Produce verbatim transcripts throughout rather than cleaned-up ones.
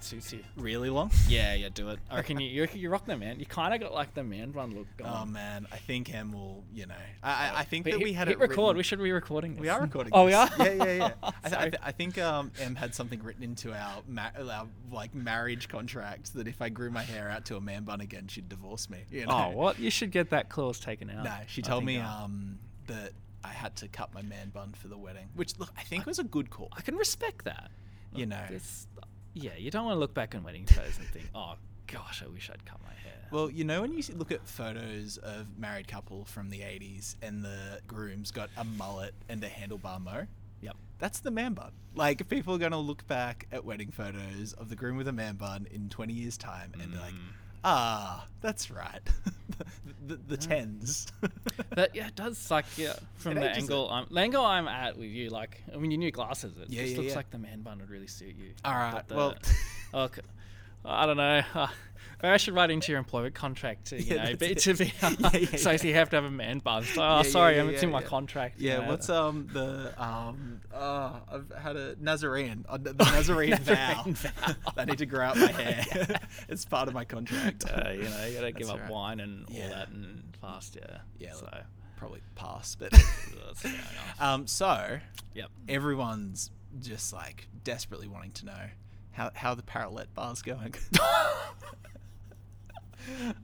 Suits you really long. Yeah, yeah, do it. I reckon you you, you rock the man. You kind of got like the man run look going. Oh man, I think Em will. You know, I I, I think but that hit, we had hit it record. Written. We should be recording this. We are recording. Oh, this. We are. Yeah, yeah, yeah. I, th- I, th- I think um Em had something written into our, ma- our like marriage contract that if I grew my hair out to a man bun again, she'd divorce me. You know? Oh, what? You should get that clause taken out. No, she told me I... um that I had to cut my man bun for the wedding, which look I think I, was a good call. I can respect that. You know. It's, Yeah, you don't want to look back on wedding photos and think, oh, gosh, I wish I'd cut my hair. Well, you know, when you look at photos of married couple from the eighties and the groom's got a mullet and a handlebar mo? Yep. That's the man bun. Like, people are going to look back at wedding photos of the groom with a man bun in twenty years' time and mm. be like, ah, that's right. the the, the yeah. tens. That, yeah, it does, like, yeah, from it the angle I'm, the angle I'm at with you, like, I mean, your new glasses, it yeah, just yeah, looks yeah. like the man bun would really suit you. All right, the, well. Okay, I don't know. Uh, maybe I should write into your employment contract, to, you yeah, know, be, to be, uh, yeah, yeah, yeah. so you have to have a man bun. So, oh, yeah, sorry, yeah, yeah, it's yeah, in my yeah. contract. Yeah, you know, what's um the, um uh, I've had a Nazarene, uh, the Nazarene, Nazarene vow. vow. I need to grow out my hair. yeah. It's part of my contract. Uh, you know, you got to give up right. wine and yeah. all that and fast, yeah. Yeah, so. Look, probably pass, but. That's um, so, yep. everyone's just like desperately wanting to know. How how are the parallel bars going?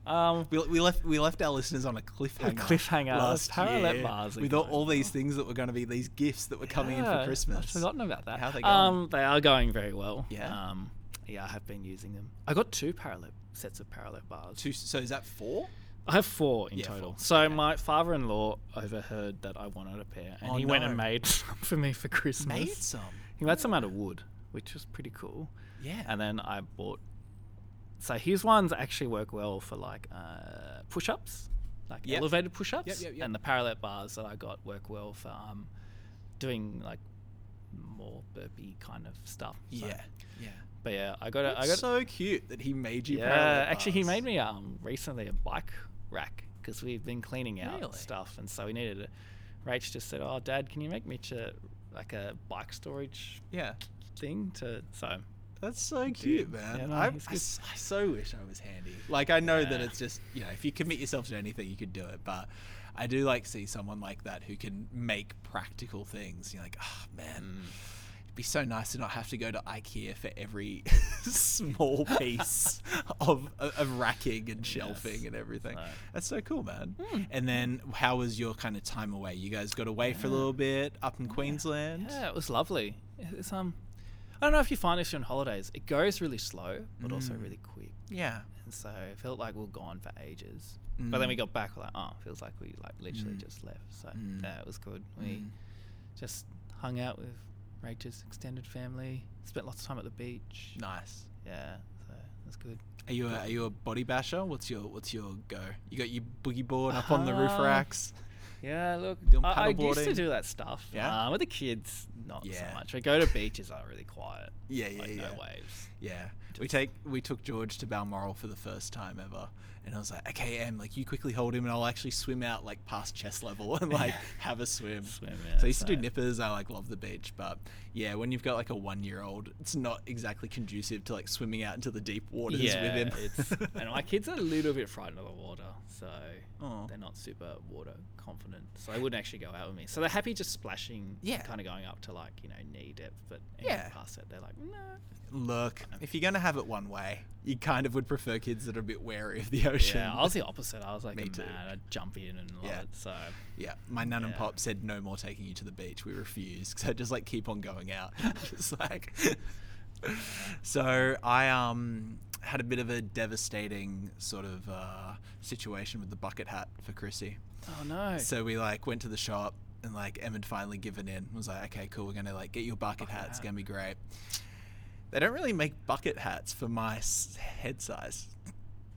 um, we we left we left our listeners on a cliffhanger. A cliffhanger. Last parallel bars. We thought all these things that were going to be these gifts that were coming yeah, in for Christmas. I've forgotten about that. How are they going? Um, they are going very well. Yeah. Um, yeah, I have been using them. I got two parallel sets of parallel bars. Two. So is that four? I have four in yeah, total. Four. So okay. My father-in-law overheard that I wanted a pair, and oh, he no. went and made some for me for Christmas. Made some. He made some out of wood, which was pretty cool. Yeah. And then I bought... So his ones actually work well for like uh, push-ups, like yep. elevated push-ups. Yep, yep, yep. And the parallel bars that I got work well for um, doing like more burpee kind of stuff. So. Yeah, yeah. But yeah, I got... A, I got so a, cute that he made you yeah, parallel bars. Actually, he made me um recently a bike rack because we've been cleaning out really? stuff. And so we needed a... Rach just said, oh, Dad, can you make me to, like a bike storage... Yeah. thing to so that's so cute, dude, man. Yeah, no, I, I, I so wish I was handy. Like I know yeah. that it's just, you know, if you commit yourself to anything you could do it, but I do like see someone like that who can make practical things. You're like, oh man, it'd be so nice to not have to go to IKEA for every small piece of, of of racking and shelving yes. and everything. No. That's so cool, man. Mm. And then how was your kind of time away? You guys got away yeah. for a little bit up in yeah. Queensland. Yeah, it was lovely. It's um I don't know if you find this on holidays. It goes really slow, but mm. also really quick. Yeah. And so it felt like we were gone for ages. Mm. But then we got back, we're like, oh, it feels like we like literally mm. just left. So mm. yeah, it was good. We mm. just hung out with Rachel's extended family. Spent lots of time at the beach. Nice. Yeah. So that's good. Are you a, are you a body basher? What's your What's your go? You got your boogie board up uh, on the roof racks. Yeah, look, I, I used to do that stuff. Yeah, um, with the kids, not yeah. so much. We go to beaches are really quiet. Yeah, yeah, like yeah. no waves. Yeah, just we take we took George to Balmoral for the first time ever, and I was like, okay, Em, like you quickly hold him, and I'll actually swim out like past chest level and like have a swim. swim yeah, so I used so. to do nippers. I like love the beach, but yeah, when you've got like a one-year-old, it's not exactly conducive to like swimming out into the deep waters yeah, with him. It's, and my kids are a little bit frightened of the water, so Aww. they're not super water confident. So they wouldn't actually go out with me. So they're happy just splashing, yeah. kind of going up to like, you know, knee depth, but yeah. past that, they're like, no. Look, if you're going to have it one way, you kind of would prefer kids that are a bit wary of the ocean. Yeah, I was the opposite. I was like, me too. Man, I'd jump in and love yeah. it. So yeah, my nan yeah. and pop said no more taking you to the beach. We refused. So just like keep on going out. Just like. So I um had a bit of a devastating sort of uh, situation with the bucket hat for Chrissy. Oh no! So we like went to the shop and like Em had finally given in. I was like, okay, cool. We're gonna like get your bucket, bucket hat. It's gonna be great. They don't really make bucket hats for my head size.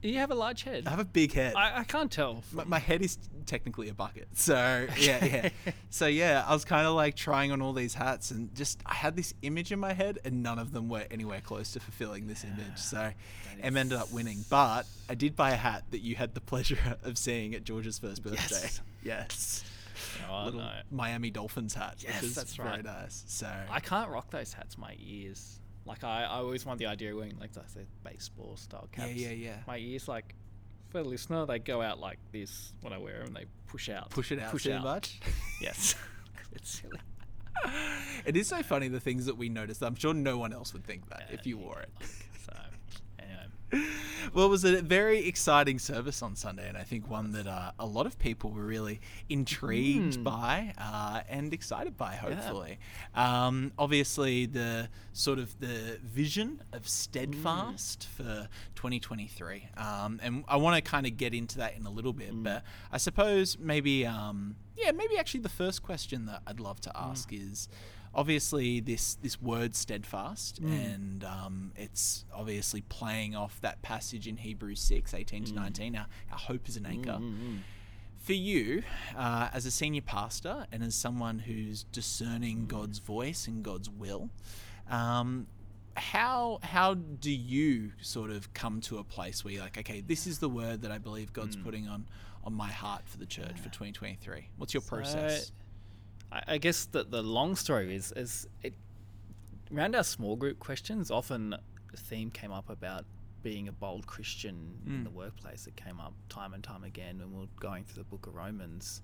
You have a large head. I have a big head. I, I can't tell. My, my head is technically a bucket. So, okay. yeah, yeah. So, yeah, I was kind of like trying on all these hats and just I had this image in my head and none of them were anywhere close to fulfilling this yeah, image. So, Em ended up winning. But I did buy a hat that you had the pleasure of seeing at George's first birthday. Yes. yes. Oh, Little no. Miami Dolphins hat. Yes, which is that's very right. nice. So I can't rock those hats. My ears. Like I, I always want the idea of wearing like I said, baseball style caps. Yeah, yeah, yeah. My ears, like for the listener, they go out like this when I wear them. They push out. Push it out push too out. much. Yes, it's silly. It is so funny the things that we notice. I'm sure no one else would think that uh, if you wore it. Like, so anyway. Well, it was a very exciting service on Sunday, and I think one that uh, a lot of people were really intrigued mm. by uh, and excited by, hopefully. Yeah. Um, obviously, the sort of the vision of Steadfast mm. for twenty twenty-three. Um, and I want to kind of get into that in a little bit, mm. but I suppose maybe, um, yeah, maybe actually the first question that I'd love to ask mm. is, obviously, this, this word steadfast, mm. and um, it's obviously playing off that passage in Hebrews six, eighteen mm. to nineteen, our, our hope is an anchor. Mm, mm, mm. For you, uh, as a senior pastor and as someone who's discerning mm. God's voice and God's will, um, how how do you sort of come to a place where you're like, okay, this is the word that I believe God's mm. putting on, on my heart for the church yeah. for twenty twenty-three? What's your process? So, I guess that the long story is, is it, around our small group questions, often the theme came up about being a bold Christian mm. in the workplace. It came up time and time again when we were going through the book of Romans.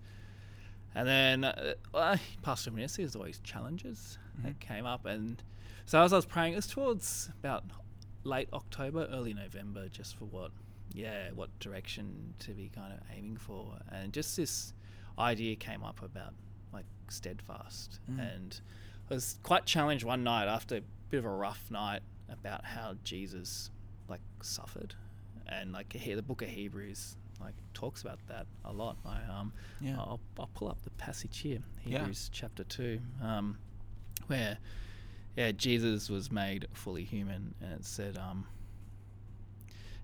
And then uh, uh, Pastor Munir, there's always challenges mm-hmm. that came up. And so as I was praying, it was towards about late October, early November, just for what, yeah, what direction to be kind of aiming for. And just this idea came up about like steadfast mm. and I was quite challenged one night after a bit of a rough night about how Jesus like suffered, and like here the book of Hebrews like talks about that a lot. I um yeah. I'll, I'll pull up the passage here, Hebrews yeah. chapter two, um where yeah Jesus was made fully human, and it said um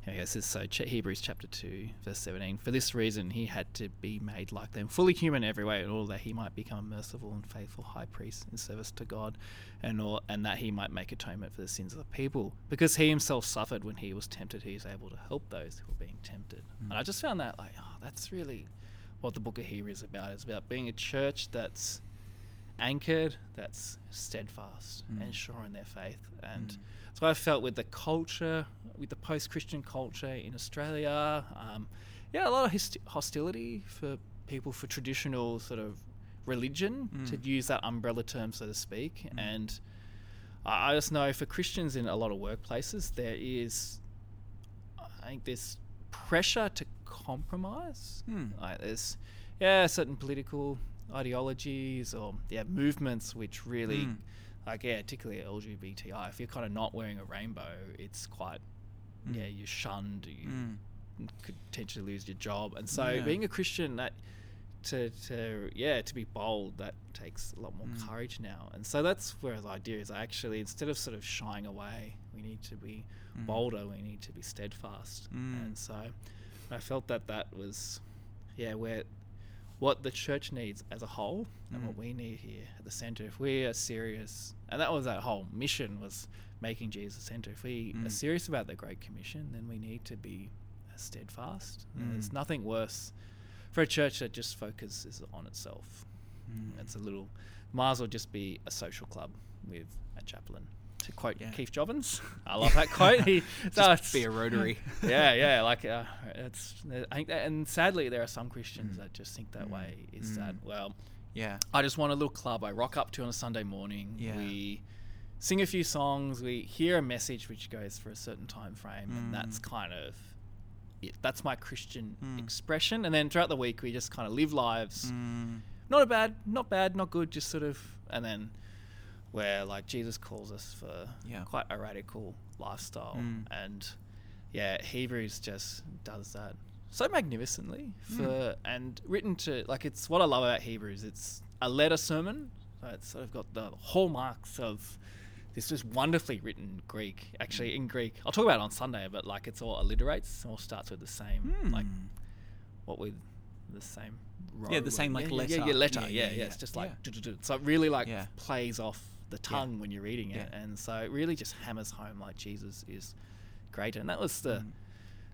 Okay, this is so Hebrews chapter two, verse seventeen. For this reason, he had to be made like them, fully human in every way, in order that he might become a merciful and faithful high priest in service to God, and all, and that he might make atonement for the sins of the people. Because he himself suffered when he was tempted, he is able to help those who are being tempted. Mm. And I just found that like, oh, that's really what the book of Hebrews is about. It's about being a church that's anchored, that's steadfast mm. and sure in their faith. And mm. so I felt with the culture, with the post-Christian culture in Australia, um, yeah, a lot of hist- hostility for people for traditional sort of religion, mm. to use that umbrella term, so to speak. Mm. And I just know for Christians in a lot of workplaces, there is, I think there's pressure to compromise. Mm. Like there's, yeah, certain political ideologies or yeah movements which really mm. like yeah particularly L G B T I, if you're kind of not wearing a rainbow, it's quite mm. yeah you're shunned, you mm. could potentially lose your job. And so yeah. being a Christian, that to to yeah to be bold, that takes a lot more mm. courage now. And so that's where the idea is, actually instead of sort of shying away, we need to be mm. bolder, we need to be steadfast. mm. And so I felt that that was yeah where what the church needs as a whole, and mm. what we need here at the centre, if we are serious, and that was our whole mission, was making Jesus the centre. If we mm. are serious about the Great Commission, then we need to be steadfast. Mm. There's nothing worse for a church that just focuses on itself. Mm. It's a little, might as well just be a social club with a chaplain. To quote yeah. Keith Jobbins, I love that quote. He, Just no, be a Rotary. yeah, yeah. Like uh, it's. I think, that, and sadly, there are some Christians mm. that just think that mm. way. Is mm. that well? Yeah. I just want a little club I rock up to on a Sunday morning. Yeah. We sing a few songs. We hear a message which goes for a certain time frame, mm. and that's kind of it. That's my Christian mm. expression. And then throughout the week, we just kind of live lives. Mm. Not a bad, not bad, not good. Just sort of, and then. Where like Jesus calls us for yeah. quite a radical lifestyle, mm. and yeah, Hebrews just does that so magnificently. For mm. and written to like it's what I love about Hebrews. It's a letter sermon, so it's sort of got the hallmarks of This was wonderfully written in Greek, actually in Greek. I'll talk about it on Sunday, but like it's all alliterates, it all starts with the same, mm. like what with the same row. Yeah, the same like yeah, letter. Yeah, yeah, letter, yeah, yeah, yeah. yeah. It's just like, yeah. so it really like yeah. plays off the tongue yeah. when you're reading it. Yeah. And so it really just hammers home like Jesus is greater. And that was the, mm.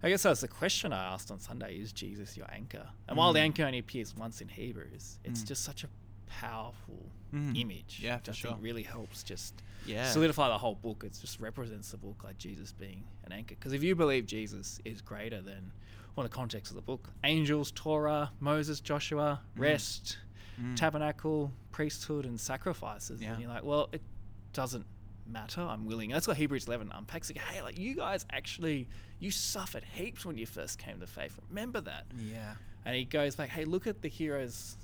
I guess that was the question I asked on Sunday, is Jesus your anchor? And mm. while the anchor only appears once in Hebrews, it's mm. just such a powerful mm. image, yeah, which I sure. think really helps just yeah. solidify the whole book. It just represents the book, like Jesus being an anchor. Because if you believe Jesus is greater than, well, the context of the book, angels, Torah, Moses, Joshua, mm. rest, mm. tabernacle, priesthood, and sacrifices, yeah. and you're like, well, it doesn't matter. I'm willing. That's what Hebrews eleven unpacks. Like, hey, like you guys actually, you suffered heaps when you first came to faith. Remember that. Yeah. And he goes back, hey, look at the heroes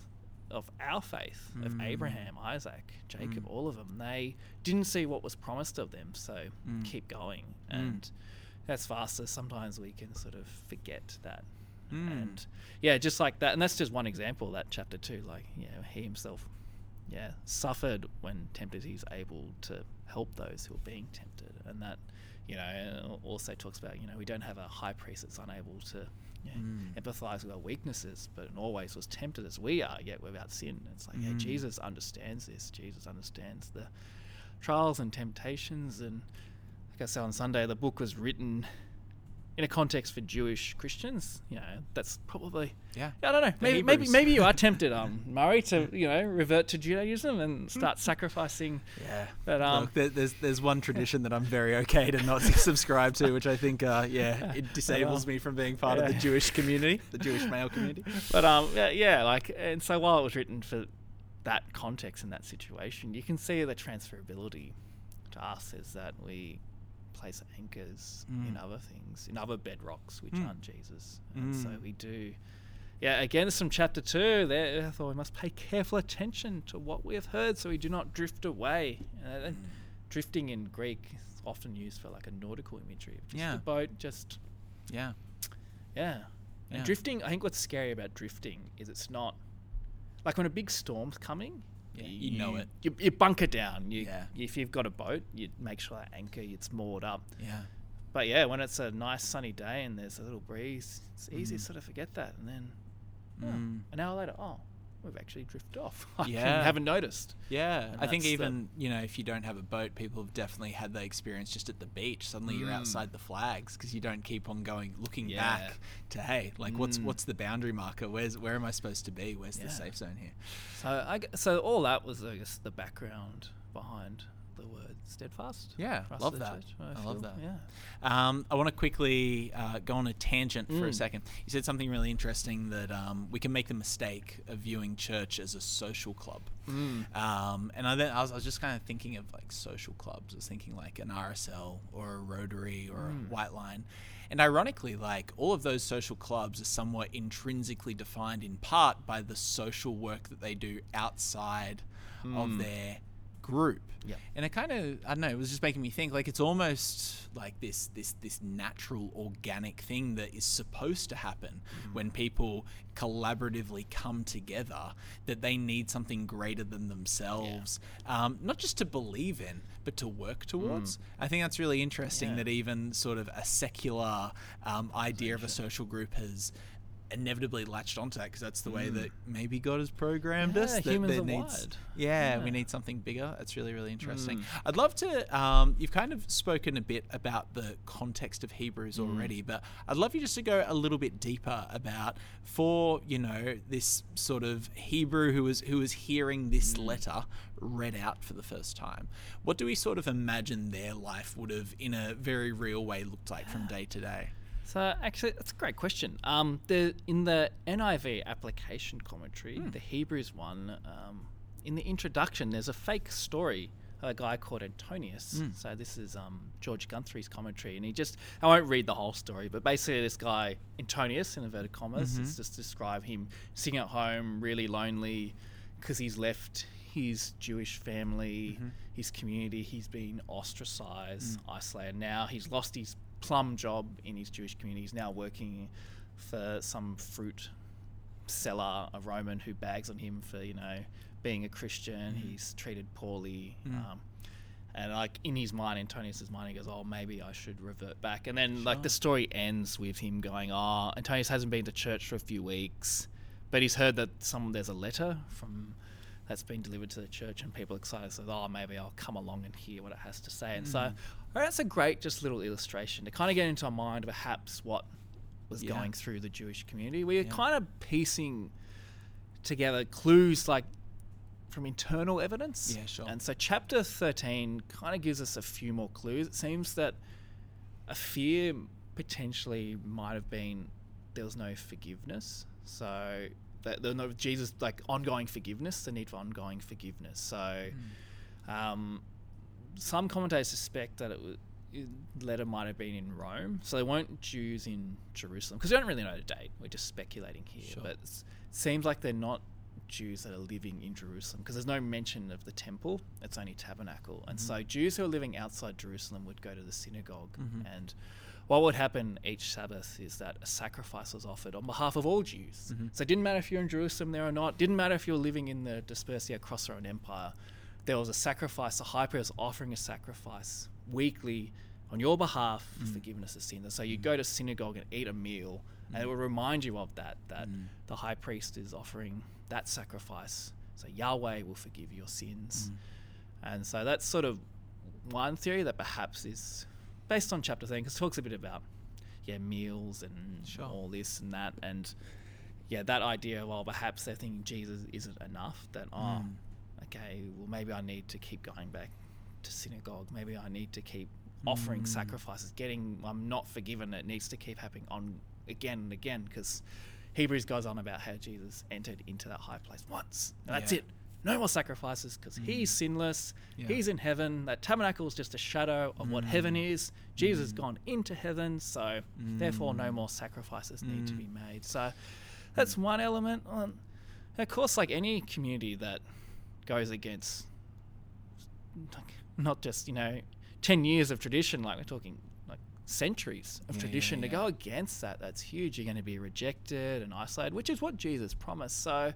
of our faith, mm. of Abraham, Isaac, Jacob, mm. all of them. They didn't see what was promised of them, so mm. keep going. And mm. that's faster. Sometimes we can sort of forget that. Mm. And yeah, just like that. And that's just one example, that chapter two, like, you know, he himself, yeah, suffered when tempted. He's able to help those who are being tempted. And that, you know, also talks about, you know, we don't have a high priest that's unable to Yeah, mm. empathize with our weaknesses, but always was tempted as we are, yet without sin. It's like, mm. hey, Jesus understands this. Jesus understands the trials and temptations. And like I said on Sunday, the book was written in a context for Jewish Christians. You know, that's probably yeah. I don't know. Maybe maybe maybe you are tempted, um, Murray, to you know revert to Judaism and start sacrificing. Yeah, but um, look, there, there's there's one tradition that I'm very okay to not subscribe to, which I think uh, yeah, it disables me from being part yeah. of the Jewish community, the Jewish male community. But um, yeah, like, and so while it was written for that context and that situation, you can see the transferability to us is that we place anchors mm. in other things, in other bedrocks which mm. aren't Jesus, and mm. so we do. Yeah, again, from chapter two, there I thought we must pay careful attention to what we have heard, so we do not drift away. And uh, mm. drifting in Greek is often used for like a nautical imagery of just yeah. the boat, just yeah, yeah. And yeah. drifting. I think what's scary about drifting is it's not like when a big storm's coming. Yeah, you, you know it. You, you bunker down. You, yeah. If you've got a boat, you make sure that anchor, it's moored up. Yeah. But yeah, when it's a nice sunny day and there's a little breeze, it's easy mm. to sort of forget that. And then yeah, mm. an hour later, oh, we've actually drifted off. I yeah. haven't noticed. Yeah. And I think even, the, you know, if you don't have a boat, people have definitely had that experience just at the beach. Suddenly mm. you're outside the flags because you don't keep on going, looking yeah. back to, hey, like mm. what's what's the boundary marker? Where's Where am I supposed to be? Where's yeah. the safe zone here? So I, so all that was, I guess, the background behind the word steadfast. Yeah, love that. I, I love that. Yeah. Um, I want to quickly uh, go on a tangent mm. for a second. You said something really interesting that um, we can make the mistake of viewing church as a social club. Mm. Um, and I, then I, was, I was just kind of thinking of like social clubs. I was thinking like an R S L or a Rotary or mm. a White Line. And ironically, like all of those social clubs are somewhat intrinsically defined in part by the social work that they do outside mm. of their group. Yeah. And it kind of, I don't know, it was just making me think like it's almost like this this this natural organic thing that is supposed to happen mm. when people collaboratively come together, that they need something greater than themselves, yeah. um, not just to believe in, but to work towards. Mm. I think that's really interesting yeah. that even sort of a secular um, idea of a social group has inevitably latched onto that, because that's the mm. way that maybe God has programmed yeah, us. That humans there are needs, wired. Yeah, yeah, we need something bigger. That's really, really interesting. Mm. I'd love to, um, you've kind of spoken a bit about the context of Hebrews mm. already, but I'd love you just to go a little bit deeper about, for, you know, this sort of Hebrew who was, who was hearing this mm. letter read out for the first time. What do we sort of imagine their life would have in a very real way looked like yeah. from day to day? So actually, that's a great question. Um, the in the N I V application commentary, mm. the Hebrews one, um, in the introduction, there's a fake story of a guy called Antonius. Mm. So this is um, George Guthrie's commentary, and he just, I won't read the whole story, but basically this guy, Antonius, in inverted commas, mm-hmm. it's just describe him sitting at home, really lonely, because he's left his Jewish family, mm-hmm. his community, he's been ostracized, mm. isolated. Now he's lost his plum job in his Jewish community. He's now working for some fruit seller, a Roman, who bags on him for, you know, being a Christian. Mm. He's treated poorly. Mm. Um, And like in his mind, Antonius's mind, he goes, oh, maybe I should revert back. And then sure. like the story ends with him going, oh, Antonius hasn't been to church for a few weeks, but he's heard that some there's a letter from that's been delivered to the church, and people are excited. So, oh, maybe I'll come along and hear what it has to say. And mm. so oh, that's a great just little illustration to kind of get into our mind perhaps what was yeah. going through the Jewish community. We were yeah. kind of piecing together clues like from internal evidence. Yeah, sure. And so chapter thirteen kind of gives us a few more clues. It seems that a fear potentially might have been there was no forgiveness. So that there was no Jesus, like ongoing forgiveness, the need for ongoing forgiveness. So mm. um, some commentators suspect that it was, letter might have been in Rome, so they weren't Jews in Jerusalem, because we don't really know the date, we're just speculating here. Sure. But it seems like they're not Jews that are living in Jerusalem, because there's no mention of the temple, it's only tabernacle. And mm-hmm. so Jews who are living outside Jerusalem would go to the synagogue, mm-hmm. and what would happen each Sabbath is that a sacrifice was offered on behalf of all Jews. Mm-hmm. So it didn't matter if you're in Jerusalem there or not, didn't matter if you're living in the Dispersia Crossroad Empire, there was a sacrifice, the high priest offering a sacrifice weekly on your behalf for mm. forgiveness of sin. And so you go to synagogue and eat a meal, mm. and it will remind you of that, that mm. the high priest is offering that sacrifice, so Yahweh will forgive your sins. Mm. And so that's sort of one theory that perhaps is based on chapter thing, because it talks a bit about yeah meals and sure. all this and that, and yeah that idea, well perhaps they're thinking Jesus isn't enough, that oh mm. okay, well maybe I need to keep going back to synagogue, maybe I need to keep offering mm. sacrifices, getting I'm not forgiven, it needs to keep happening on again and again, because Hebrews goes on about how Jesus entered into that high place once and that's yeah. it, no more sacrifices, because mm. he's sinless, yeah. he's in heaven, that tabernacle is just a shadow of mm. what heaven is, Jesus has mm. gone into heaven, so mm. therefore no more sacrifices mm. need to be made. So that's mm. one element. And of course, like any community that goes against like, not just, you know, ten years of tradition, like we're talking like centuries of yeah, tradition, yeah, yeah. to go against that, that's huge. You're going to be rejected and isolated, which is what Jesus promised. So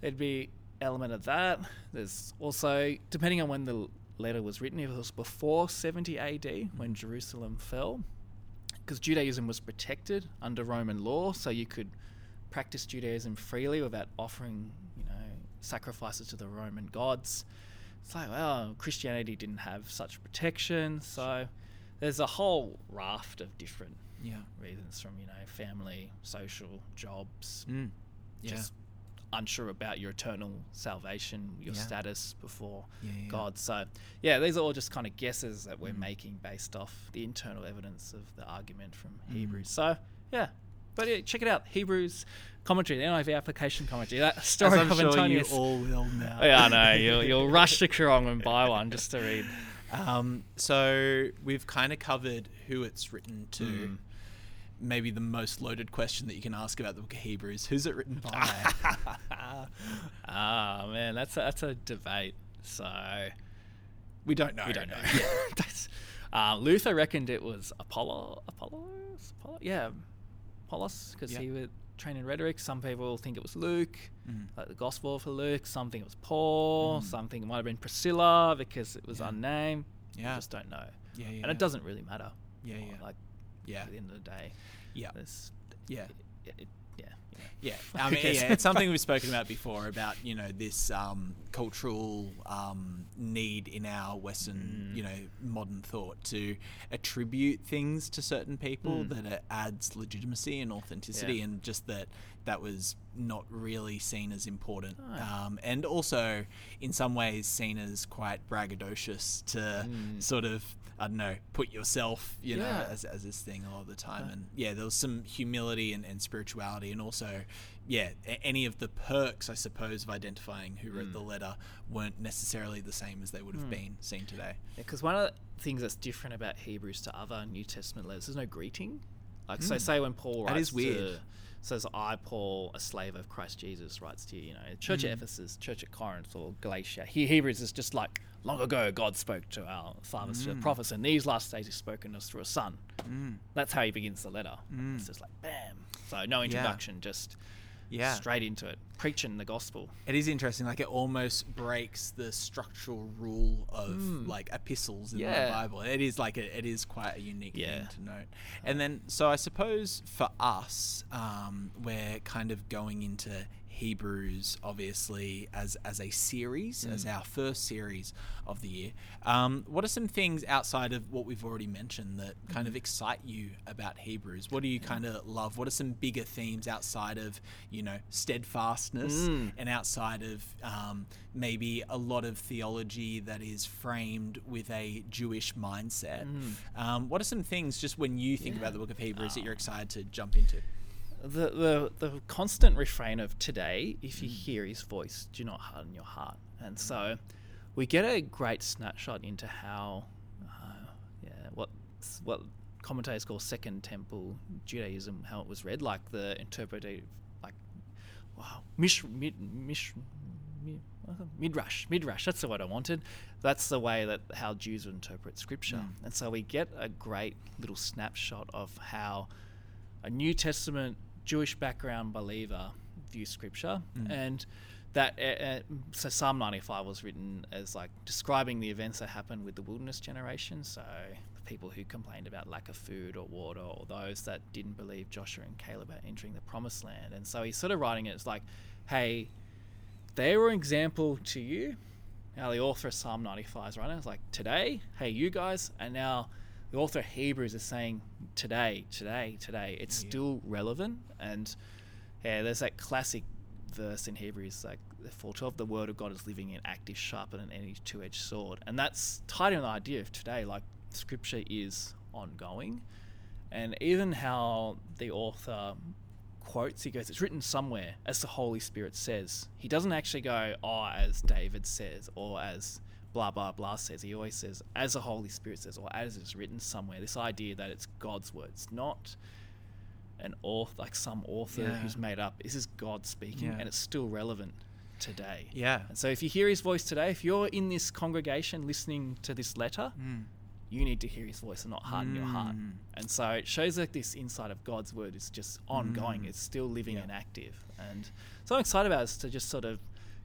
there'd be element of that. There's also, depending on when the letter was written, if it was before seventy A D mm-hmm. when Jerusalem fell, because Judaism was protected under Roman law, so you could practice Judaism freely without offering, you know, sacrifices to the Roman gods. It's like, well, Christianity didn't have such protection, so there's a whole raft of different yeah. reasons, from, you know, family, social, jobs, mm. yeah. just unsure about your eternal salvation, your yeah. status before yeah, yeah. God. So, yeah, these are all just kind of guesses that we're mm. making based off the internal evidence of the argument from mm. Hebrews. So, yeah. But yeah, check it out. Hebrews commentary, the N I V application commentary. That story I'm of sure Antonius. You all will now. Yeah, I know. You'll, you'll rush to Kurong and buy one just to read. Um, so we've kind of covered who it's written to. Mm. Maybe the most loaded question that you can ask about the book of Hebrews. Who's it written by? Ah, oh, man, that's a, that's a debate. So we don't know. We don't know. Yeah. that's, uh, Luther reckoned it was Apollo. Apollos? Apollo? Yeah. Apollos, because yeah. he was trained in rhetoric. Some people think it was Luke, mm. like the gospel for Luke. Some think it was Paul. Mm. Some think it might have been Priscilla because it was yeah. unnamed. Yeah. We just don't know. Yeah, yeah, and yeah. it doesn't really matter. Yeah, yeah. Like, yeah. at the end of the day. Yeah. Yeah. It, it, yeah. Yeah. Yeah. I mean, yeah, it's something we've spoken about before, about, you know, this um, cultural um, need in our Western, mm. you know, modern thought to attribute things to certain people mm. that it adds legitimacy and authenticity, yeah. and just that that was not really seen as important. Oh. Um, and also in some ways seen as quite braggadocious to mm. sort of, I don't know, put yourself, you yeah. know, as, as this thing all the time. Yeah. And yeah, there was some humility and, and spirituality, and also, yeah, any of the perks, I suppose, of identifying who wrote mm. the letter weren't necessarily the same as they would have mm. been seen today. Because yeah, one of the things that's different about Hebrews to other New Testament letters, there's no greeting. Like, mm. so say when Paul writes, that is weird. To, says, I, Paul, a slave of Christ Jesus, writes to you, you know, Church mm. at Ephesus, Church at Corinth, or Galatia. Here, Hebrews is just like, long ago, God spoke to our fathers, mm. to the prophets, and these last days he's spoken to us through a son. Mm. That's how he begins the letter. Mm. It's just like, bam. So no introduction, yeah. just yeah, straight into it, preaching the gospel. It is interesting, like it almost breaks the structural rule of mm. like epistles in yeah. the Bible. It is like a, it is quite a unique yeah. thing to note. And then, so I suppose for us, um, we're kind of going into Hebrews, obviously, as as a series, mm. as our first series of the year. Um, what are some things outside of what we've already mentioned that kind of excite you about Hebrews? What do you kind of love? What are some bigger themes outside of, you know, steadfastness mm. and outside of um, maybe a lot of theology that is framed with a Jewish mindset? Mm. Um, what are some things, just when you think yeah. about the book of Hebrews, oh. that you're excited to jump into? The, the the constant refrain of today, if you mm. hear his voice, do not harden your heart. And so we get a great snapshot into how uh, yeah, what what commentators call Second Temple Judaism, how it was read, like the interpretive, like wow, mish, mid, mish, mid, midrash, midrash, that's the word I wanted. That's the way that how Jews would interpret scripture. Mm. And so we get a great little snapshot of how a New Testament Jewish background believer view scripture, mm. and that uh, so Psalm ninety-five was written as like describing the events that happened with the wilderness generation, so the people who complained about lack of food or water, or those that didn't believe Joshua and Caleb at entering the promised land. And so he's sort of writing it as like, hey, they were an example to you. Now the author of Psalm ninety-five is writing, it's like, today, hey, you guys, and now the author of Hebrews is saying today, today, today. It's yeah. still relevant. And yeah, there's that classic verse in Hebrews, like four twelve, the word of God is living and active, sharper than any two-edged sword. And that's tied in the idea of today, like scripture is ongoing. And even how the author quotes, he goes, it's written somewhere, as the Holy Spirit says. He doesn't actually go, oh, as David says, or as blah blah blah says. He always says as the Holy Spirit says, or as it's written somewhere. This idea that it's God's word, it's not an author, like some author yeah. who's made up. This is God speaking, yeah. and it's still relevant today. Yeah. And so if you hear his voice today, if you're in this congregation listening to this letter, mm. you need to hear his voice and not harden mm. your heart. And so it shows that this insight of God's word is just ongoing. Mm. It's still living yeah. and active. And so I'm excited about is to just sort of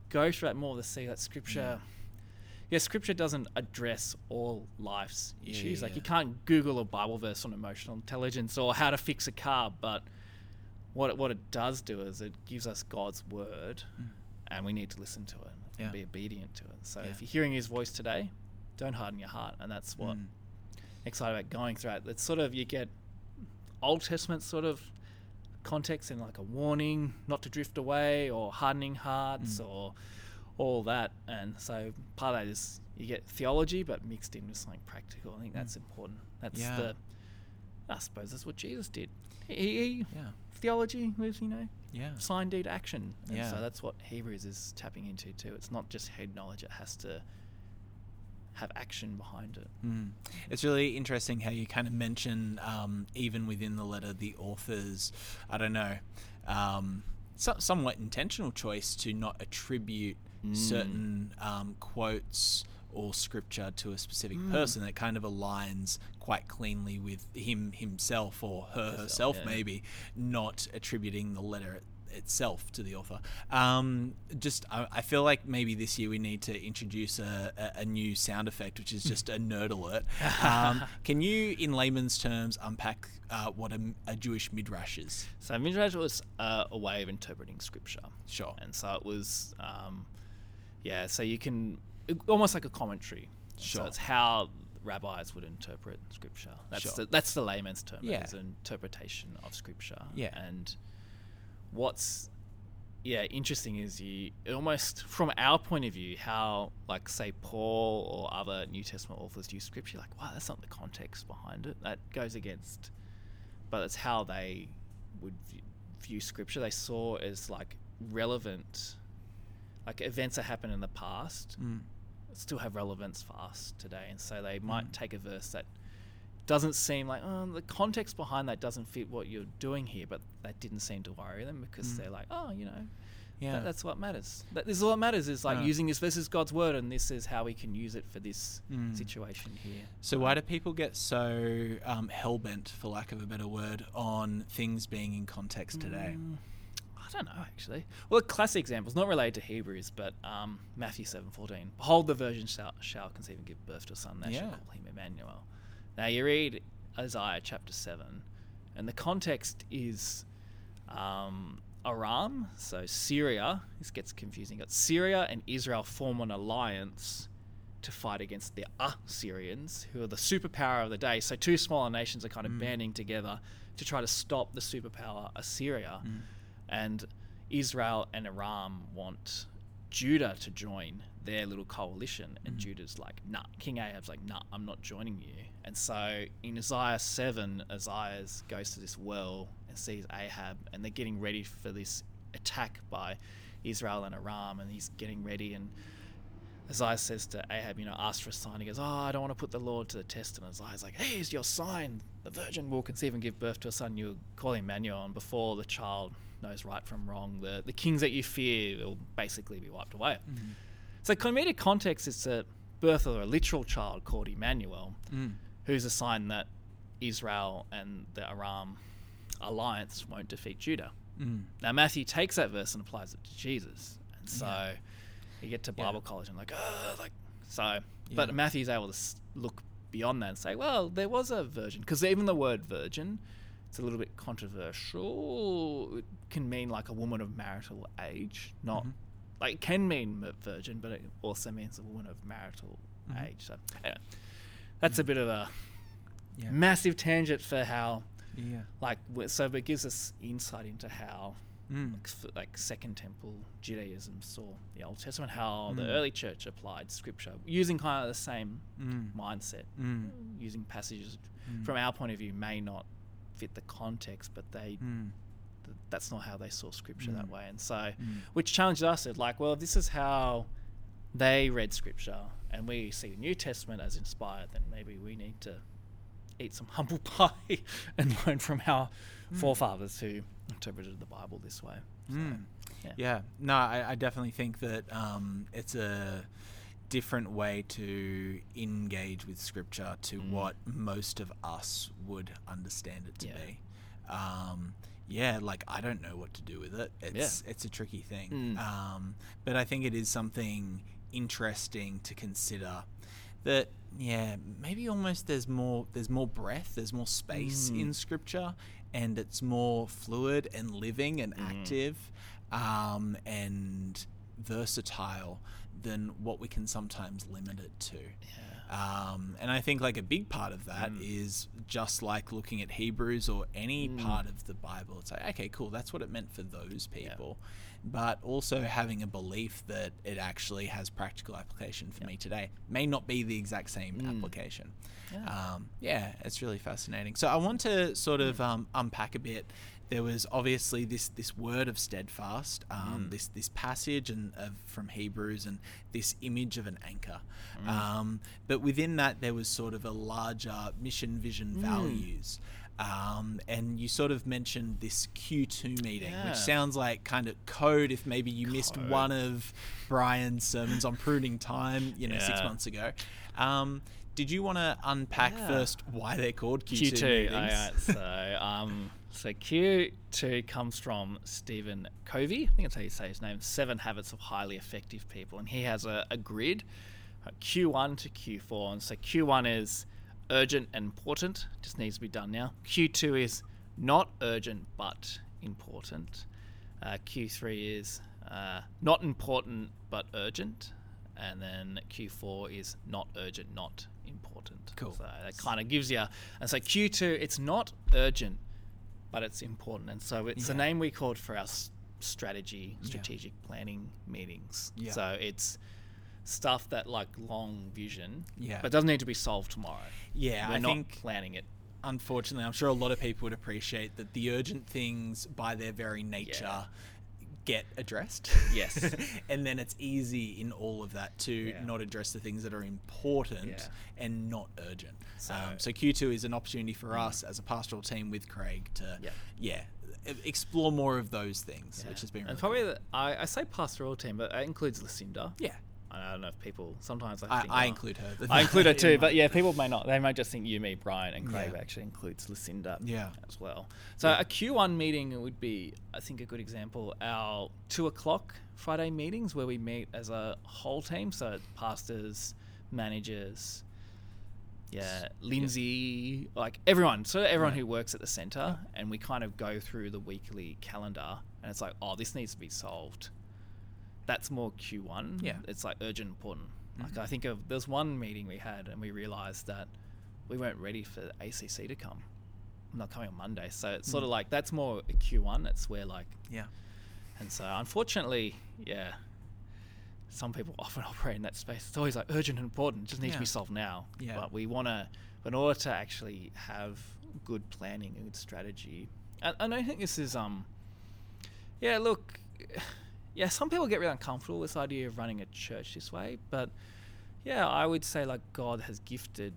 go through that more to see that scripture. Yeah. Yeah, scripture doesn't address all life's issues. Yeah, yeah. Like you can't Google a Bible verse on emotional intelligence or how to fix a car, but what it, what it does do is it gives us God's word, mm. and we need to listen to it yeah. and be obedient to it. So yeah. if you're hearing his voice today, don't harden your heart. And that's what mm. I'm excited about going through it. It's sort of, you get Old Testament sort of context in like a warning not to drift away, or hardening hearts, mm. or all that. And so part of that is you get theology but mixed in with something practical. I think that's important. That's yeah. the I suppose that's what Jesus did. He, he yeah. theology was, you know, yeah. sign, deed, action. And yeah. so that's what Hebrews is tapping into too. It's not just head knowledge, it has to have action behind it. Mm. It's really interesting how you kind of mention um, even within the letter the author's, I don't know, um, so, somewhat intentional choice to not attribute Mm. certain um, quotes or scripture to a specific mm. person. That kind of aligns quite cleanly with him himself or her herself, herself yeah. maybe, not attributing the letter itself to the author. Um, just I, I feel like maybe this year we need to introduce a, a, a new sound effect, which is just a nerd alert. Um, can you, in layman's terms, unpack uh, what a, a Jewish midrash is? So midrash was uh, a way of interpreting scripture. Sure. And so it was... Um, Yeah, so you can, almost like a commentary. Sure. So it's how rabbis would interpret scripture. That's sure. the, that's the layman's term. Yeah. It's an interpretation of scripture. Yeah. And what's, yeah, interesting is you almost, from our point of view, how, like, say, Paul or other New Testament authors use scripture, like, wow, that's not the context behind it. That goes against, but it's how they would view, view scripture. They saw as, like, relevant, like events that happened in the past mm. still have relevance for us today. And so they might mm. take a verse that doesn't seem like, oh, the context behind that doesn't fit what you're doing here, but that didn't seem to worry them because mm. they're like, oh, you know, yeah, that, that's what matters. That, this is all that matters, is like yeah. using this, this is God's word, and this is how we can use it for this mm. situation here. So why do people get so um, hell-bent, for lack of a better word, on things being in context today? Mm. I I don't know, actually. Well, a classic example is not related to Hebrews, but um, Matthew seven fourteen. Behold, the virgin shall, shall conceive and give birth to a son. They yeah. shall call him Emmanuel. Now, you read Isaiah chapter seven, and the context is um, Aram, so Syria. This gets confusing. You've got Syria and Israel form an alliance to fight against the Assyrians, who are the superpower of the day. So two smaller nations are kind of mm. banding together to try to stop the superpower Assyria. Mm. And Israel and Aram want Judah to join their little coalition. And mm. Judah's like, nah. King Ahab's like, nah, I'm not joining you. And so in Isaiah seven, Isaiah goes to this well and sees Ahab, and they're getting ready for this attack by Israel and Aram, and he's getting ready, and Isaiah says to Ahab, you know, ask for a sign. He goes, oh, I don't want to put the Lord to the test. And Isaiah's like, here's your sign. The virgin will conceive and give birth to a son. You'll call him Emmanuel. And before the child knows right from wrong, the, the kings that you fear will basically be wiped away. Mm-hmm. So comedic context is the birth of a literal child called Emmanuel, mm. who's a sign that Israel and the Aram alliance won't defeat Judah. Mm. Now, Matthew takes that verse and applies it to Jesus. And so... Yeah. You get to Bible yeah. college and like, oh, like, so. Yeah. But Matthew's able to look beyond that and say, well, there was a virgin. Because even the word virgin, it's a little bit controversial. It can mean like a woman of marital age. Not, mm-hmm. like, it can mean virgin, but it also means a woman of marital mm-hmm. age. So, anyway, that's mm-hmm. a bit of a yeah. massive tangent for how, yeah. like, so it gives us insight into how. Mm. Like, like Second Temple Judaism saw the Old Testament, how mm. the early church applied scripture using kind of the same mm. mindset, mm. using passages mm. from our point of view may not fit the context, but they mm. th- that's not how they saw scripture mm. that way. And so mm. which challenged us, it's like, well, if this is how they read scripture and we see the New Testament as inspired, then maybe we need to eat some humble pie and learn from our mm. forefathers who interpreted the Bible this way. So, mm. yeah. yeah. No, I, I definitely think that um, it's a different way to engage with Scripture to mm. what most of us would understand it to yeah. be. Um, yeah, like, I don't know what to do with it. It's yeah. it's a tricky thing. Mm. Um, but I think it is something interesting to consider that, yeah, maybe almost there's more there's more breath, there's more space mm. in Scripture, and it's more fluid and living and mm. active um, and versatile than what we can sometimes limit it to. Yeah. Um, and I think like a big part of that mm. is just like looking at Hebrews or any mm. part of the Bible. It's like, okay, cool, that's what it meant for those people. Yeah. But also having a belief that it actually has practical application for yeah. me today. May not be the exact same mm. application. Yeah. Um, yeah, it's really fascinating. So I want to sort of um, unpack a bit. There was obviously this this word of steadfast, um, mm. this this passage and uh, from Hebrews, and this image of an anchor. Mm. Um, but within that, there was sort of a larger mission, vision, mm. values. Um, and you sort of mentioned this Q two meeting, yeah. which sounds like kind of code if maybe you code. missed one of Brian's sermons on pruning time, you know, yeah. six months ago. Um, did you want to unpack yeah. first why they're called Q two, Q two meetings? All right, so, um, so Q two comes from Stephen Covey, I think that's how you say his name, Seven Habits of Highly Effective People. And he has a, a grid, Q one to Q four. And so Q one is urgent and important, just needs to be done now. Q two is not urgent but important. Uh, Q three is uh, not important but urgent. And then Q four is not urgent, not important. Cool. So that kind of gives you... And so Q two, it's not urgent but it's important. And so it's yeah. a name we called for our strategy, strategic yeah. planning meetings. Yeah. So it's... stuff that like long vision yeah but doesn't need to be solved tomorrow. yeah We're I not think planning it. Unfortunately, I'm sure a lot of people would appreciate that the urgent things by their very nature yeah. get addressed. Yes. And then it's easy in all of that to yeah. not address the things that are important yeah. and not urgent. So, um, so Q two is an opportunity for yeah. us as a pastoral team with Craig to yeah, yeah explore more of those things, yeah. which has been really and probably cool. the, I, I say pastoral team, but it includes Lucinda. yeah I don't know if people sometimes I, think, I, I oh, include her. I include her too, but yeah, people may not. They may just think you, me, Brian, and Craig yeah. actually includes Lucinda yeah. as well. So yeah. a Q one meeting would be, I think, a good example. Our two o'clock Friday meetings where we meet as a whole team, so pastors, managers, yeah, Lindsay, yeah. like everyone. So everyone right. who works at the centre, yeah. and we kind of go through the weekly calendar, and it's like, oh, this needs to be solved. That's more Q one. Yeah. It's like urgent, important. Mm-hmm. Like I think of there's one meeting we had and we realised that we weren't ready for A C C to come. I'm not coming on Monday. So it's mm. sort of like that's more a Q one. It's where like... Yeah. And so unfortunately, yeah, some people often operate in that space. It's always like urgent and important. It just needs yeah. to be solved now. Yeah. But we want to... In order to actually have good planning and good strategy... And, and I think this is... um, Yeah, look... Yeah, some people get really uncomfortable with this idea of running a church this way, but yeah, I would say like God has gifted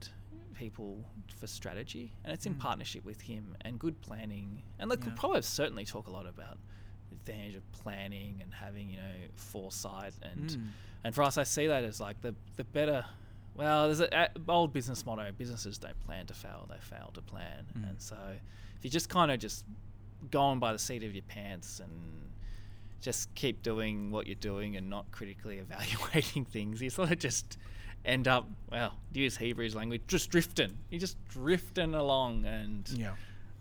people for strategy, and it's in mm. partnership with Him and good planning. And look, yeah. the Proverbs certainly talk a lot about the advantage of planning and having, you know, foresight. And mm. and for us, I see that as like the the better. Well, there's an old business motto: businesses don't plan to fail; they fail to plan. Mm. And so, if you just kind of just go on by the seat of your pants and just keep doing what you're doing and not critically evaluating things, you sort of just end up, well, use Hebrews language, just drifting. You're just drifting along and yeah.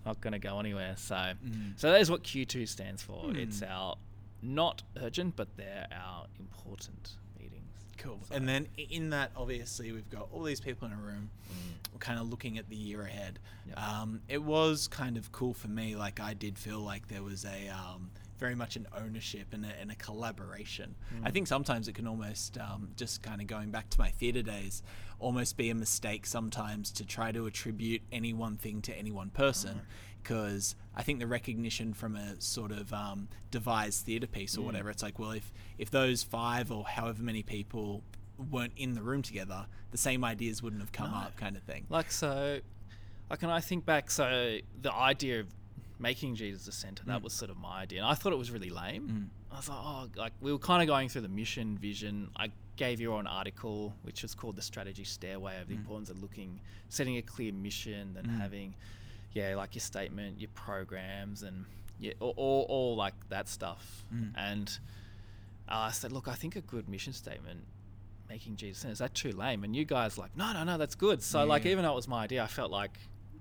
not going to go anywhere. So mm. so that is what Q two stands for. Mm. It's our not urgent, but they're our important meetings. Cool. So. And then in that, obviously, we've got all these people in a room. Mm. We're kind of looking at the year ahead. Yep. Um, it was kind of cool for me. Like, I did feel like there was a... Um, very much an ownership and a, and a collaboration. Mm. I think sometimes it can almost, um, just kind of going back to my theatre days, almost be a mistake sometimes to try to attribute any one thing to any one person, because mm. I think the recognition from a sort of um, devised theatre piece or mm. whatever, it's like, well, if, if those five or however many people weren't in the room together, the same ideas wouldn't have come no. up, kind of thing. Like, so, like, and I think back, so the idea of making Jesus the centre, that mm. was sort of my idea, and I thought it was really lame. mm. I was like, oh, like we were kind of going through the mission vision. I gave you all an article which was called The Strategy Stairway of the mm. Importance of Looking, Setting a Clear Mission, then mm. having yeah like your statement, your programs, and yeah all, all, all like that stuff. mm. And uh, I said, look, I think a good mission statement, making Jesus the centre, is that too lame? And you guys like, no no no that's good. So yeah. like even though it was my idea, I felt like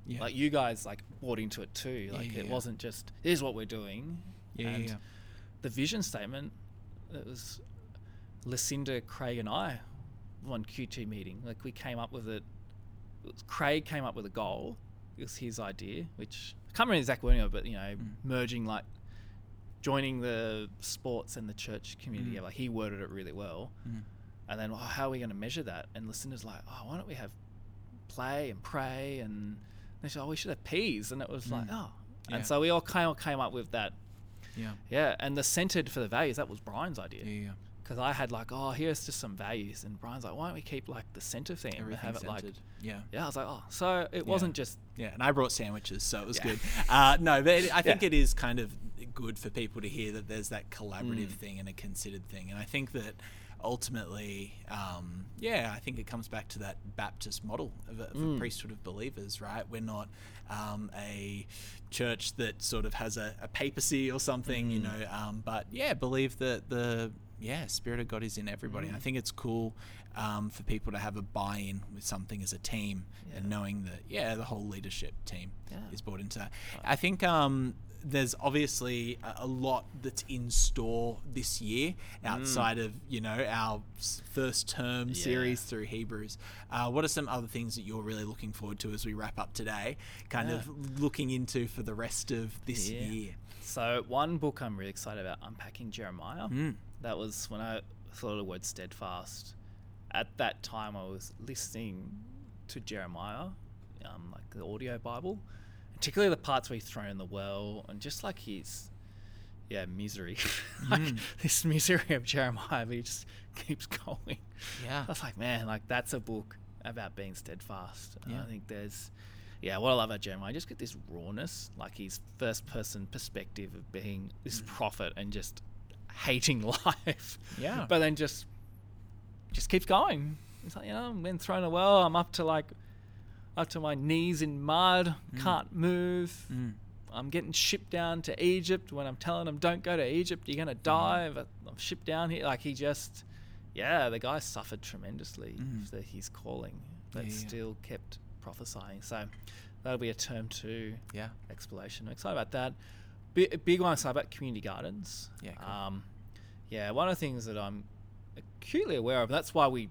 Yeah. like you guys like bought into it too. Like yeah, it yeah. wasn't just, here's what we're doing. Yeah, and yeah. the vision statement, it was Lucinda, Craig and I on Q two meeting. Like we came up with it. it was, Craig came up with a goal. It was his idea, which I can't remember the exact wording of, but you know, mm. merging, like joining the sports and the church community. Mm. Like he worded it really well. Mm. And then, well, how are we going to measure that? And Lucinda's like, oh, why don't we have play and pray and... They said, oh, we should have peas. And it was mm. like, oh. Yeah. And so we all kind of came up with that. Yeah. Yeah. And the centered for the values, that was Brian's idea. Yeah. Because I had like, oh, here's just some values. And Brian's like, why don't we keep like the center theme and have it centered. Like. Yeah. Yeah. I was like, oh. So it yeah. wasn't just. Yeah. And I brought sandwiches, so it was yeah. good. Uh, no, but it, I think yeah. it is kind of good for people to hear that there's that collaborative mm. thing and a considered thing. And I think that. Ultimately, um, yeah, I think it comes back to that Baptist model of a, of mm. a priesthood of believers, right? We're not um, a church that sort of has a, a papacy or something, mm. you know, um, but yeah, believe that the, yeah, Spirit of God is in everybody. Mm. I think it's cool um, for people to have a buy-in with something as a team yeah. and knowing that, yeah, the whole leadership team yeah. is bought into that. Right. I think... Um, there's obviously a lot that's in store this year outside mm. of, you know, our first term yeah. series through Hebrews. Uh, what are some other things that you're really looking forward to as we wrap up today, kind yeah. of looking into for the rest of this yeah. year? So one book I'm really excited about, Unpacking Jeremiah. Mm. That was when I thought of the word steadfast. At that time, I was listening to Jeremiah, um, like the audio Bible, particularly the parts where he's thrown in the well and just like his, yeah, misery. like mm. this misery of Jeremiah, but he just keeps going. Yeah. I was like, man, like that's a book about being steadfast. Yeah. And I think there's, yeah, what I love about Jeremiah, I just get this rawness, like his first person perspective of being this mm. prophet and just hating life. Yeah. But then just just keeps going. It's like, you know, I've been thrown a well. I'm up to like, up to my knees in mud. Mm. Can't move. Mm. I'm getting shipped down to Egypt when I'm telling him, don't go to Egypt. You're going to die. Mm. But I'm shipped down here. Like he just, yeah, the guy suffered tremendously mm. for his calling, but yeah, yeah. still kept prophesying. So that'll be a term two yeah. explanation. I'm excited about that. B- big one aside about community gardens. Yeah, cool. um, yeah, one of the things that I'm acutely aware of, and that's why we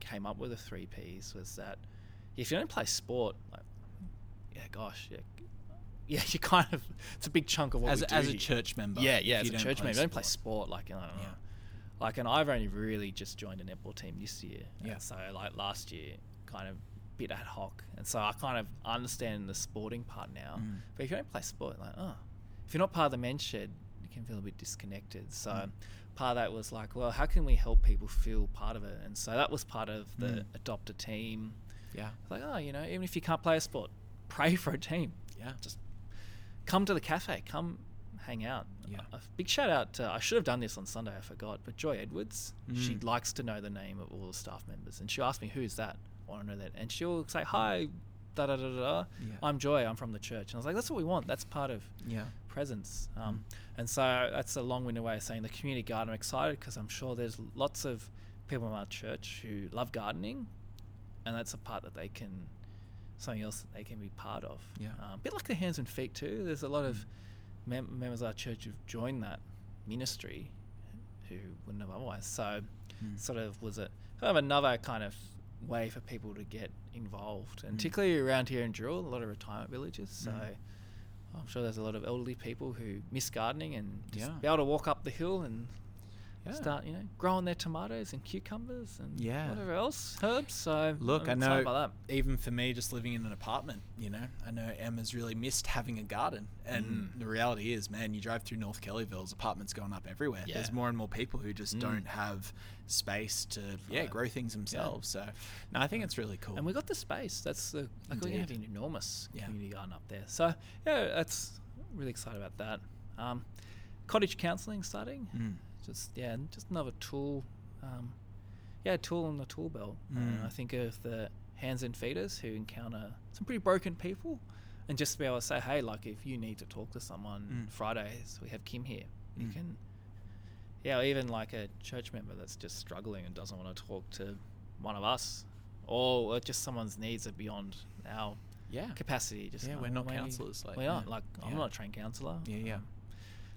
came up with the three Ps, was that if you don't play sport, like, yeah, gosh, yeah, yeah, you kind of, it's a big chunk of what as we a, do. As a church member. Yeah, yeah, as a church member. Sport. Don't play sport. Like, you know, yeah. like, and I've only really just joined a netball team this year. Yeah. So, like, last year, kind of bit ad hoc. And so I kind of understand the sporting part now. Mm. But if you don't play sport, like, oh, if you're not part of the men's shed, you can feel a bit disconnected. So mm. part of that was like, well, how can we help people feel part of it? And so that was part of the mm. adopt a team. Yeah. Like, oh, you know, even if you can't play a sport, pray for a team. Yeah. Just come to the cafe, come hang out. Yeah. A big shout out to, I should have done this on Sunday, I forgot, but Joy Edwards, mm. she likes to know the name of all the staff members. And she asked me, who's that? I want to know that. And she'll say, hi, da da da da. Yeah. I'm Joy, I'm from the church. And I was like, that's what we want. That's part of yeah. presence. Um, mm. And so that's a long-winded way of saying the community garden. I'm excited because I'm sure there's lots of people in our church who love gardening, and that's a part that they can, something else that they can be part of. Yeah. Um, a bit like the hands and feet too. There's a lot of mem- members of our church who've joined that ministry who wouldn't have otherwise. So mm. sort of was a kind of another kind of way for people to get involved, and mm. particularly around here in Dural, a lot of retirement villages. So mm. I'm sure there's a lot of elderly people who miss gardening and just yeah. be able to walk up the hill and yeah. start, you know, growing their tomatoes and cucumbers and yeah. whatever else, herbs. So look, I'm I know even for me, just living in an apartment, you know, I know Emma's really missed having a garden. And mm. the reality is, man, you drive through North Kellyville's apartments going up everywhere. Yeah. There's more and more people who just mm. don't have space to yeah right. grow things themselves. Yeah. So no, I think yeah. it's really cool. And we got the space. That's the like we have an enormous yeah. community garden up there. So yeah, that's really excited about that. Um, cottage counselling starting. Mm. Just yeah, just another tool, um, yeah, tool in the tool belt. Mm. And I think of the hands and feeders who encounter some pretty broken people, and just to be able to say, hey, like if you need to talk to someone, mm. Fridays we have Kim here. Mm. You can, yeah, or even like a church member that's just struggling and doesn't want to talk to one of us, or just someone's needs are beyond our yeah capacity. Just yeah, we're not counsellors. Like, we're yeah. not like yeah. I'm not a trained counsellor. Yeah, yeah. Um,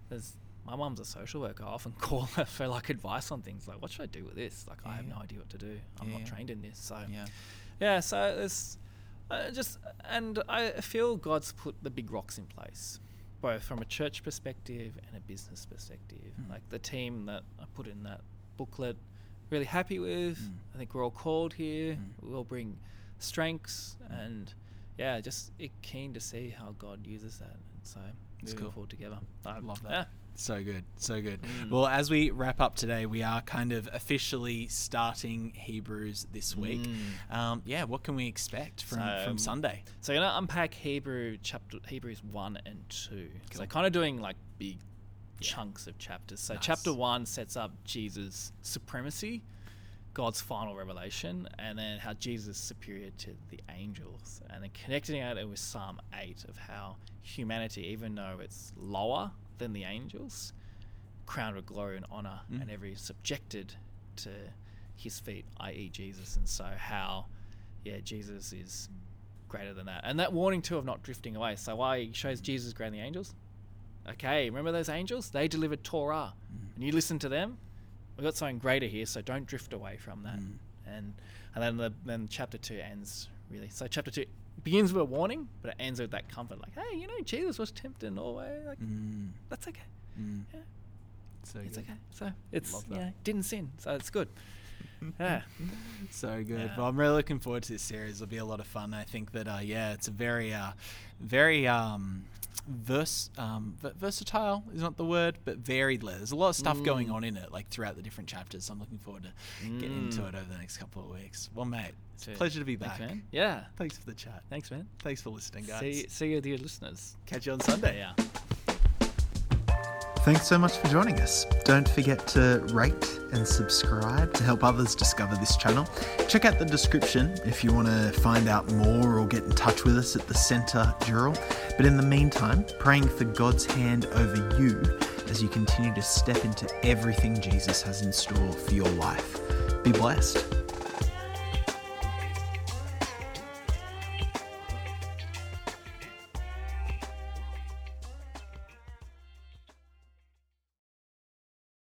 there's. My mum's a social worker. I often call her for like advice on things like, what should I do with this? Like, yeah. I have no idea what to do. I'm yeah. not trained in this. So, yeah, yeah so it's uh, just, and I feel God's put the big rocks in place, both from a church perspective and a business perspective. Mm. Like the team that I put in that booklet, really happy with. Mm. I think we're all called here. Mm. We all bring strengths mm. and yeah, just it, keen to see how God uses that. And so it's moving cool. forward together. I love that. Yeah. So good, so good. Mm. Well, as we wrap up today, we are kind of officially starting Hebrews this week. Mm. Um, yeah, what can we expect from, so, from Sunday? So I'm going to unpack Hebrew chapter Hebrews one and two. Cool. So kind of doing like big yeah. chunks of chapters. So nice. Chapter one sets up Jesus' supremacy, God's final revelation, and then how Jesus is superior to the angels. And then connecting it with Psalm eight of how humanity, even though it's lower than the angels, crowned with glory and honor, mm. and every subjected to his feet, that is. Jesus. And so how, yeah, Jesus is greater than that. And that warning too of not drifting away. So why he shows Jesus greater than the angels? Okay, remember those angels? They delivered Torah. Mm. And you listen to them? We've got something greater here, so don't drift away from that. Mm. And and then the, then chapter two ends, really. So chapter two begins with a warning, but it ends with that comfort, like, hey, you know, Jesus was tempted in all ways. Like, mm. that's okay. Mm. Yeah. So it's good. okay. So it's yeah, didn't sin, so it's good. Yeah. So good. Yeah. Well, I'm really looking forward to this series. It'll be a lot of fun. I think that uh, yeah, it's a very uh, very um, verse um, versatile is not the word, but varied. There's a lot of stuff mm. going on in it, like throughout the different chapters. So I'm looking forward to mm. getting into it over the next couple of weeks. Well, mate. It's a pleasure to be back. Thanks, man. Yeah. Thanks for the chat. Thanks, man. Thanks for listening, guys. See, see you, dear listeners. Catch you on Sunday. Yeah. Thanks so much for joining us. Don't forget to rate and subscribe to help others discover this channel. Check out the description if you want to find out more or get in touch with us at The Centre Dural. But in the meantime, praying for God's hand over you as you continue to step into everything Jesus has in store for your life. Be blessed.